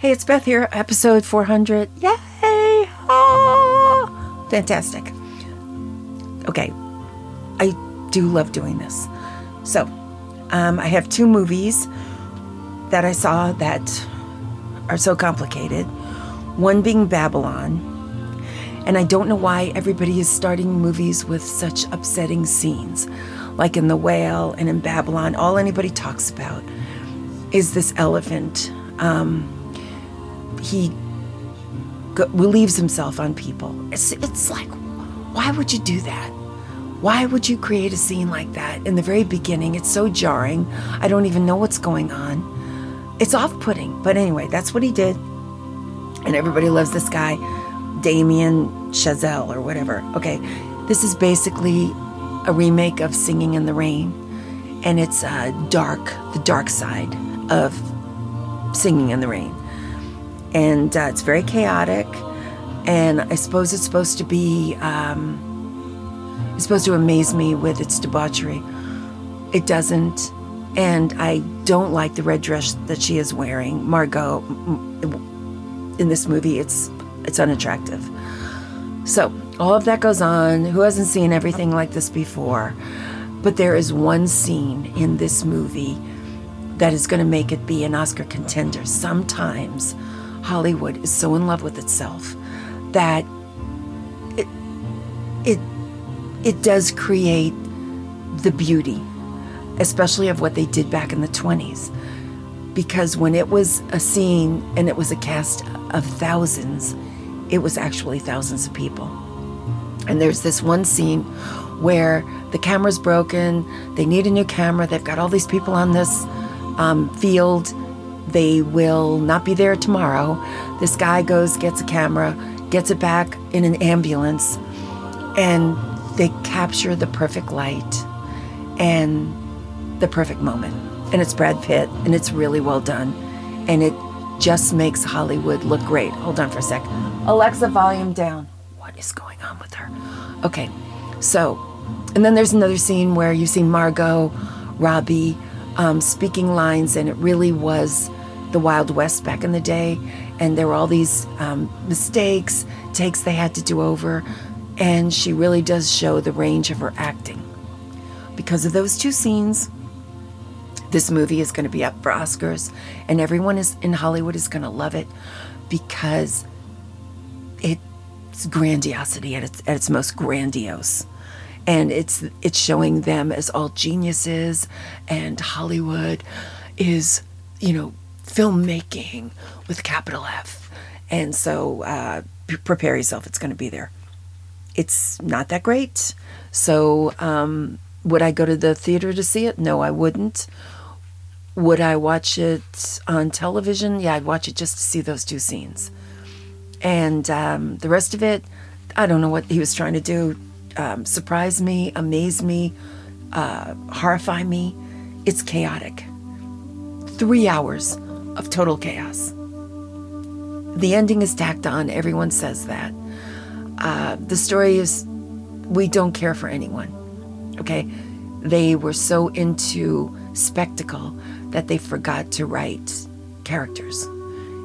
Hey, it's Beth here, episode 400. Yay! Oh, fantastic. Okay, I do love doing this. So, I have two movies that I saw that are so complicated. One being Babylon. And I don't know why everybody is starting movies with such upsetting scenes. Like in The Whale and in Babylon, all anybody talks about is this elephant. He relieves himself on people. It's like, why would you do that? Why would you create a scene like that in the very beginning? It's so jarring. I don't even know what's going on. It's off-putting. But anyway, that's what he did. And everybody loves this guy, Damien Chazelle or whatever. Okay, this is basically a remake of Singing in the Rain. And it's the dark side of Singing in the Rain. And it's very chaotic. And I suppose it's supposed to be... It's supposed to amaze me with its debauchery. It doesn't. And I don't like the red dress that she is wearing. Margot, in this movie, it's unattractive. So all of that goes on. Who hasn't seen everything like this before? But there is one scene in this movie that is going to make it be an Oscar contender. Sometimes Hollywood is so in love with itself that it does create the beauty, especially of what they did back in the 1920s. Because when it was a scene and it was a cast of thousands, it was actually thousands of people. And there's this one scene where the camera's broken, they need a new camera, they've got all these people on this field, they will not be there tomorrow. This guy goes, gets a camera, gets it back in an ambulance, and they capture the perfect light and the perfect moment. And it's Brad Pitt, and it's really well done. And it just makes Hollywood look great. Hold on for a sec. Alexa, volume down. What is going on with her? Okay, so, and then there's another scene where you see Margot Robbie speaking lines, and it really was the Wild West back in the day. And there were all these mistakes, takes they had to do over. And she really does show the range of her acting. Because of those two scenes, this movie is going to be up for Oscars, and everyone is in Hollywood is going to love it because it's grandiosity at its most grandiose. And it's showing them as all geniuses, and Hollywood is, filmmaking with capital F. And so prepare yourself, it's going to be there. It's not that great. So would I go to the theater to see it? No, I wouldn't. Would I watch it on television? Yeah, I'd watch it just to see those two scenes. And the rest of it, I don't know what he was trying to do. Surprise me, amaze me, horrify me. It's chaotic. 3 hours of total chaos. The ending is tacked on. Everyone says that. The story is, we don't care for anyone, okay? They were so into spectacle that they forgot to write characters.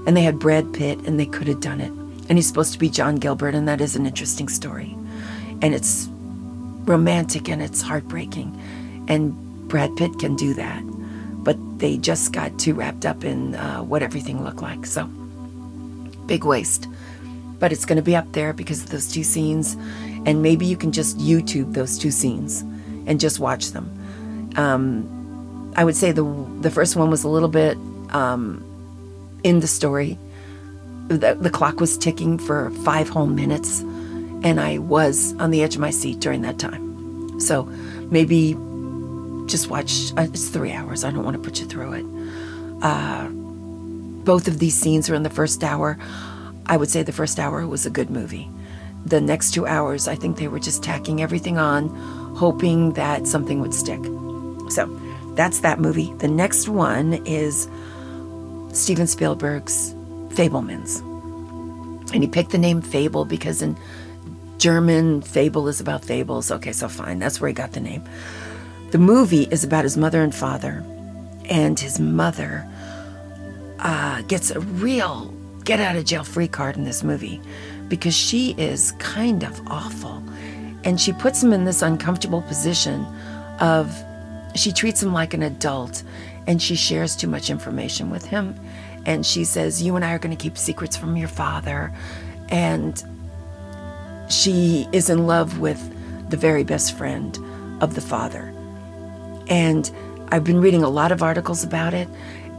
And they had Brad Pitt, and they could have done it. And he's supposed to be John Gilbert, and that is an interesting story. And it's romantic, and it's heartbreaking. And Brad Pitt can do that. But they just got too wrapped up in what everything looked like, so big waste. But it's going to be up there because of those two scenes. And maybe you can just YouTube those two scenes and just watch them. I would say the first one was a little bit in the story. The clock was ticking for 5 whole minutes. And I was on the edge of my seat during that time. So maybe just watch. It's 3 hours. I don't want to put you through it. Both of these scenes are in the first hour. I would say the first hour was a good movie. The next 2 hours, I think they were just tacking everything on, hoping that something would stick. So that's that movie. The next one is Steven Spielberg's Fablemans. And he picked the name Fable because in German, fable is about fables. Okay, so fine. That's where he got the name. The movie is about his mother and father. And his mother gets a real get-out-of-jail-free card in this movie because she is kind of awful. And she puts him in this uncomfortable position of she treats him like an adult, and she shares too much information with him. And she says, you and I are going to keep secrets from your father. And she is in love with the very best friend of the father. And I've been reading a lot of articles about it.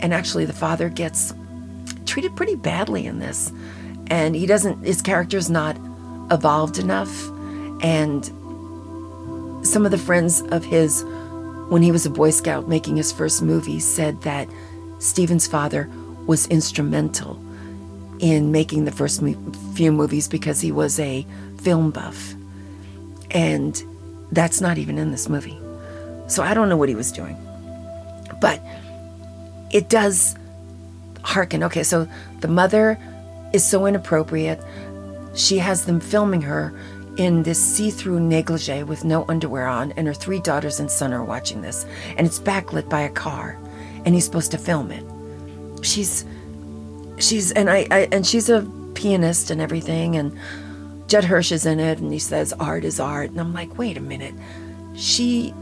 And actually, the father gets treated pretty badly in this. And he doesn't, his character's not evolved enough. And some of the friends of his, when he was a Boy Scout making his first movie, said that Steven's father was instrumental in making the first few movies because he was a film buff. And that's not even in this movie. So I don't know what he was doing. But it does hearken. Okay, so the mother is so inappropriate. She has them filming her in this see-through negligee with no underwear on, and her three daughters and son are watching this. And it's backlit by a car, and he's supposed to film it. She's a pianist and everything, and Judd Hirsch is in it, and he says art is art, and I'm like, wait a minute, she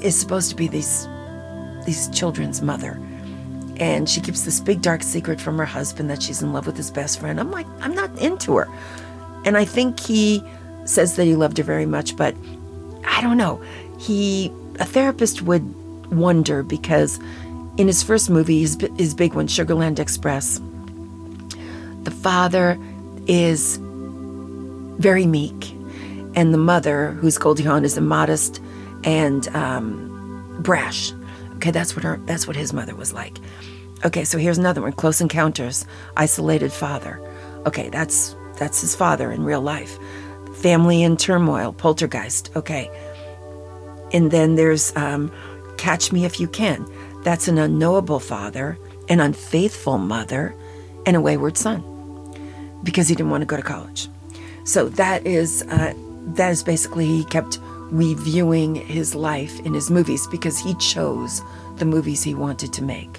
is supposed to be these children's mother, and she keeps this big dark secret from her husband that she's in love with his best friend. I'm like, I'm not into her, and I think he says that he loved her very much, but I don't know. A therapist would wonder because in his first movie, his big one, Sugarland Express, the father is very meek, and the mother, who's Goldie Hawn, is immodest and brash. Okay, that's what his mother was like. Okay, so here's another one, Close Encounters, isolated father. Okay, that's his father in real life. Family in Turmoil, Poltergeist. Okay, and then there's Catch Me If You Can. That's an unknowable father, an unfaithful mother, and a wayward son because he didn't want to go to college. So that is basically, he kept reviewing his life in his movies because he chose the movies he wanted to make.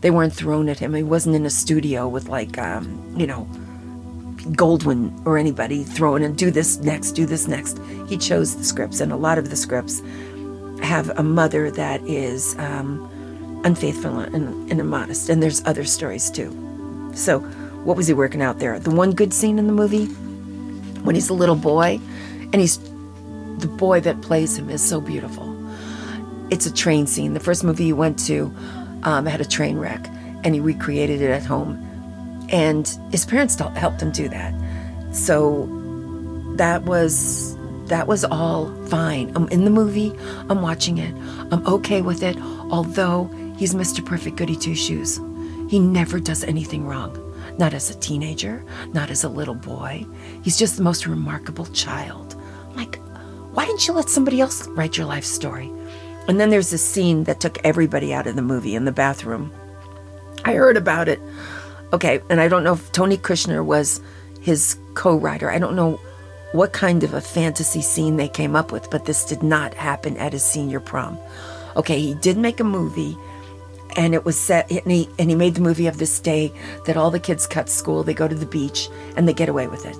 They weren't thrown at him. He wasn't in a studio with Goldwyn or anybody throwing and do this next, do this next. He chose the scripts, and a lot of the scripts have a mother that is unfaithful and immodest. And there's other stories too. So what was he working out there? The one good scene in the movie, when he's a little boy, and the boy that plays him is so beautiful. It's a train scene. The first movie he went to had a train wreck, and he recreated it at home. And his parents helped him do that. So that was all fine. I'm in the movie, I'm watching it, I'm okay with it, although he's Mr. Perfect Goody Two-Shoes. He never does anything wrong. Not as a teenager, not as a little boy. He's just the most remarkable child. I'm like, why didn't you let somebody else write your life story? And then there's this scene that took everybody out of the movie in the bathroom. I heard about it. Okay, and I don't know if Tony Kushner was his co-writer. I don't know what kind of a fantasy scene they came up with, but this did not happen at his senior prom. Okay, he did make a movie, and it was set, and he made the movie of this day that all the kids cut school, they go to the beach, and they get away with it.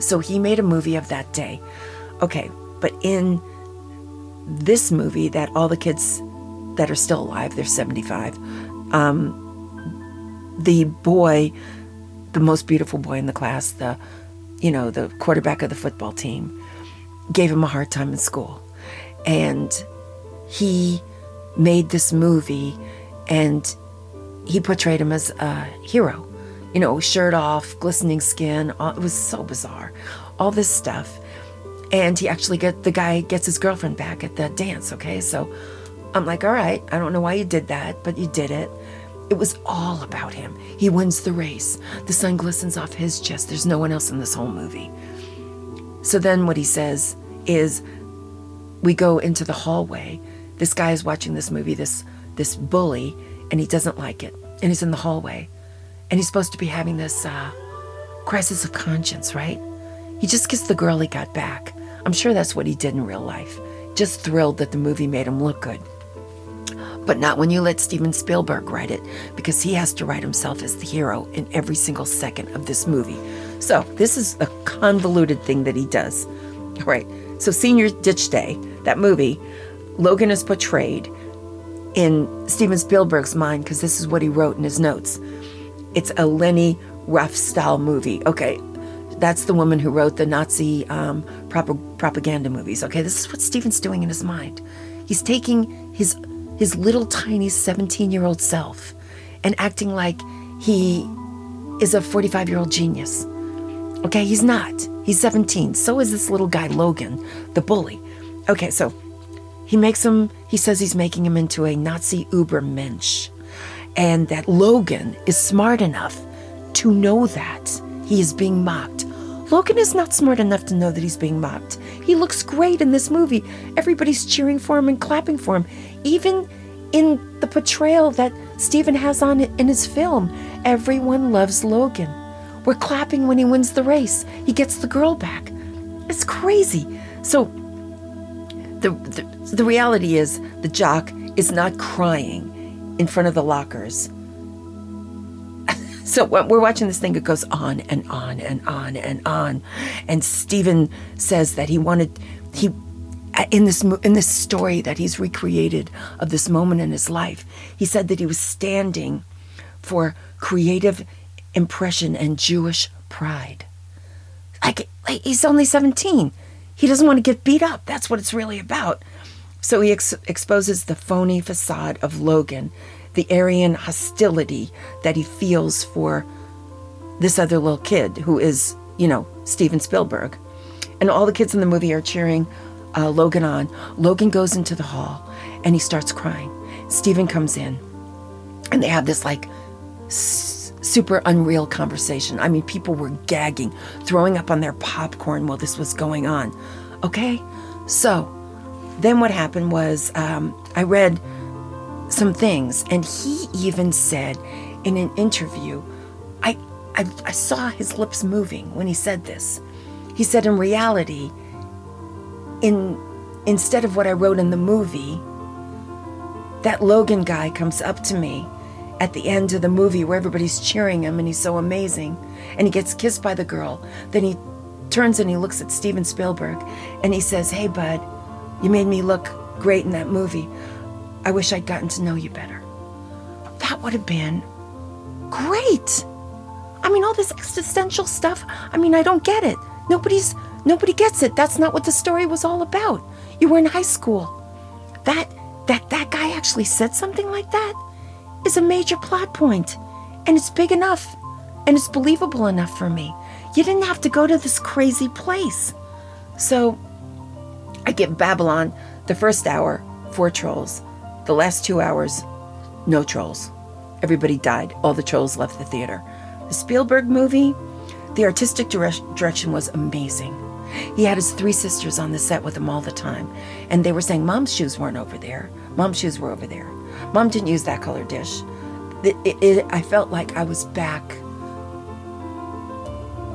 So he made a movie of that day. Okay, but in this movie that all the kids that are still alive, they're 75, the boy, the most beautiful boy in the class, the quarterback of the football team, gave him a hard time in school. And he made this movie, and he portrayed him as a hero. Shirt off, glistening skin. It was so bizarre. All this stuff. And he actually the guy gets his girlfriend back at the dance, okay? So I'm like, all right, I don't know why you did that, but you did it. It was all about him. He wins the race. The sun glistens off his chest. There's no one else in this whole movie. So then what he says is, we go into the hallway. This guy is watching this movie, this bully, and he doesn't like it. And he's in the hallway. And he's supposed to be having this crisis of conscience, right? He just kissed the girl he got back. I'm sure that's what he did in real life. Just thrilled that the movie made him look good. But not when you let Steven Spielberg write it, because he has to write himself as the hero in every single second of this movie. So this is a convoluted thing that he does. All right. So Senior Ditch Day, that movie, Logan is portrayed in Steven Spielberg's mind, because this is what he wrote in his notes. It's a Lenny Ruff style movie. Okay. That's the woman who wrote the Nazi propaganda movies. Okay. This is what Steven's doing in his mind. He's taking his little tiny 17-year-old self and acting like he is a 45-year-old genius. Okay, he's not. He's 17. So is this little guy, Logan, the bully. Okay, so he says he's making him into a Nazi Ubermensch, and that Logan is smart enough to know that he is being mocked. Logan is not smart enough to know that he's being mocked. He looks great in this movie. Everybody's cheering for him and clapping for him. Even in the portrayal that Steven has on in his film, everyone loves Logan. We're clapping when he wins the race. He gets the girl back. It's crazy. So the reality is the jock is not crying in front of the lockers. So we're watching this thing. It goes on and on and on and on. And Steven says that in this story that he's recreated of this moment in his life, he said that he was standing for creative impression and Jewish pride. Like he's only 17. He doesn't want to get beat up. That's what it's really about. So he exposes the phony facade of Logan, the Aryan hostility that he feels for this other little kid who is, Steven Spielberg. And all the kids in the movie are cheering Logan on. Logan goes into the hall and he starts crying. Steven comes in and they have this super unreal conversation. I mean, people were gagging, throwing up on their popcorn while this was going on. Okay, so then what happened was I read some things, and he even said in an interview, I saw his lips moving when he said this. He said, in reality, instead of what I wrote in the movie, that Logan guy comes up to me at the end of the movie where everybody's cheering him and he's so amazing, and he gets kissed by the girl. Then he turns and he looks at Steven Spielberg and he says, "Hey, bud, you made me look great in that movie. I wish I'd gotten to know you better." That would have been great. I mean, all this existential stuff, I mean, I don't get it. Nobody gets it. That's not what the story was all about. You were in high school. That guy actually said something like that is a major plot point, and it's big enough, and it's believable enough for me. You didn't have to go to this crazy place. So I give Babylon the first hour 4 trolls. The last 2 hours, no trolls. Everybody died. All the trolls left the theater. The Spielberg movie, the artistic direction was amazing. He had his 3 sisters on the set with him all the time. And they were saying, "Mom's shoes weren't over there. Mom's shoes were over there. Mom didn't use that color dish." I felt like I was back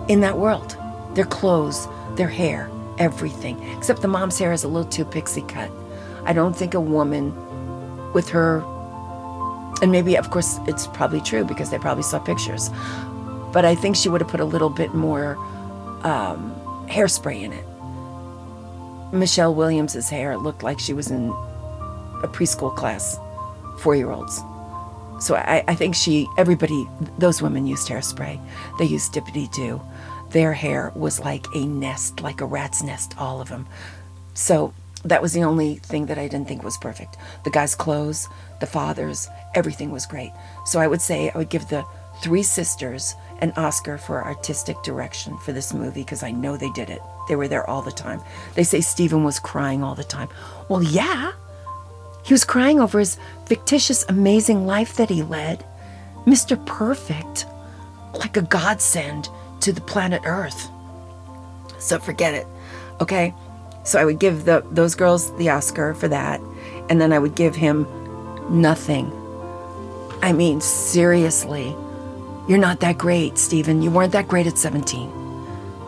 in that world. Their clothes, their hair, everything. Except the mom's hair is a little too pixie cut. I don't think a woman with her, and maybe, of course, it's probably true because they probably saw pictures, but I think she would have put a little bit more hairspray in it. Michelle Williams's hair looked like she was in a preschool class, 4-year-olds. So I think those women used hairspray. They used Dippity-doo. Their hair was like a nest, like a rat's nest, all of them. So that was the only thing that I didn't think was perfect. The guy's clothes, the father's, everything was great. So I would give the 3 sisters an Oscar for artistic direction for this movie, because I know they did it. They were there all the time. They say Steven was crying all the time. Well, yeah. He was crying over his fictitious, amazing life that he led. Mr. Perfect, like a godsend to the planet Earth. So forget it, okay? So I would give those girls the Oscar for that. And then I would give him nothing. I mean, seriously, you're not that great, Steven. You weren't that great at 17.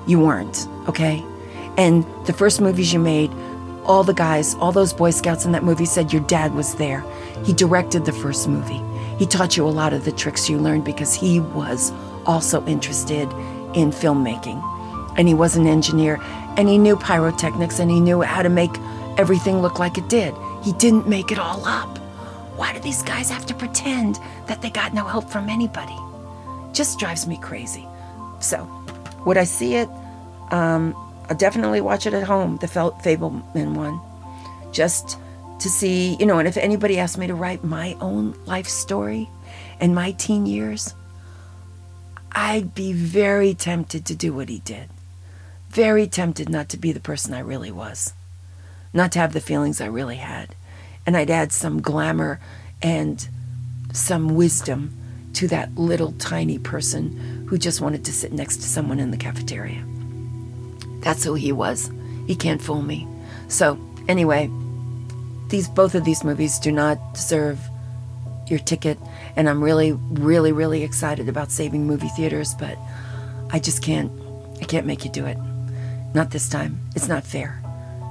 You weren't, okay? And the first movies you made All the guys, all those Boy Scouts in that movie said your dad was there. He directed the first movie. He taught you a lot of the tricks you learned because he was also interested in filmmaking. And he was an engineer, and he knew pyrotechnics, and he knew how to make everything look like it did. He didn't make it all up. Why do these guys have to pretend that they got no help from anybody? Just drives me crazy. So, would I see it? I'll definitely watch it at home, the Fableman one, just to see, you know, and if anybody asked me to write my own life story and my teen years, I'd be very tempted to do what he did. Very tempted not to be the person I really was, not to have the feelings I really had. And I'd add some glamour and some wisdom to that little tiny person who just wanted to sit next to someone in the cafeteria. That's who he was. He can't fool me. So, anyway, both of these movies do not deserve your ticket, and I'm really, really, really excited about saving movie theaters, but I just can't. I can't make you do it. Not this time. It's not fair.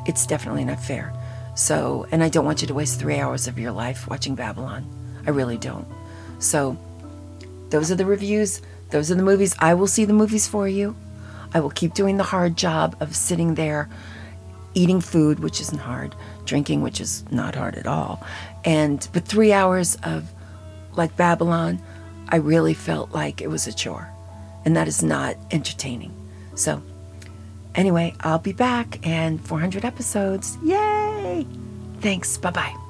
It's definitely not fair. So, and I don't want you to waste 3 hours of your life watching Babylon. I really don't. So, those are the reviews. Those are the movies. I will see the movies for you. I will keep doing the hard job of sitting there, eating food, which isn't hard, drinking, which is not hard at all. But 3 hours of, like Babylon, I really felt like it was a chore. And that is not entertaining. So, anyway, I'll be back and 400 episodes. Yay! Thanks. Bye-bye.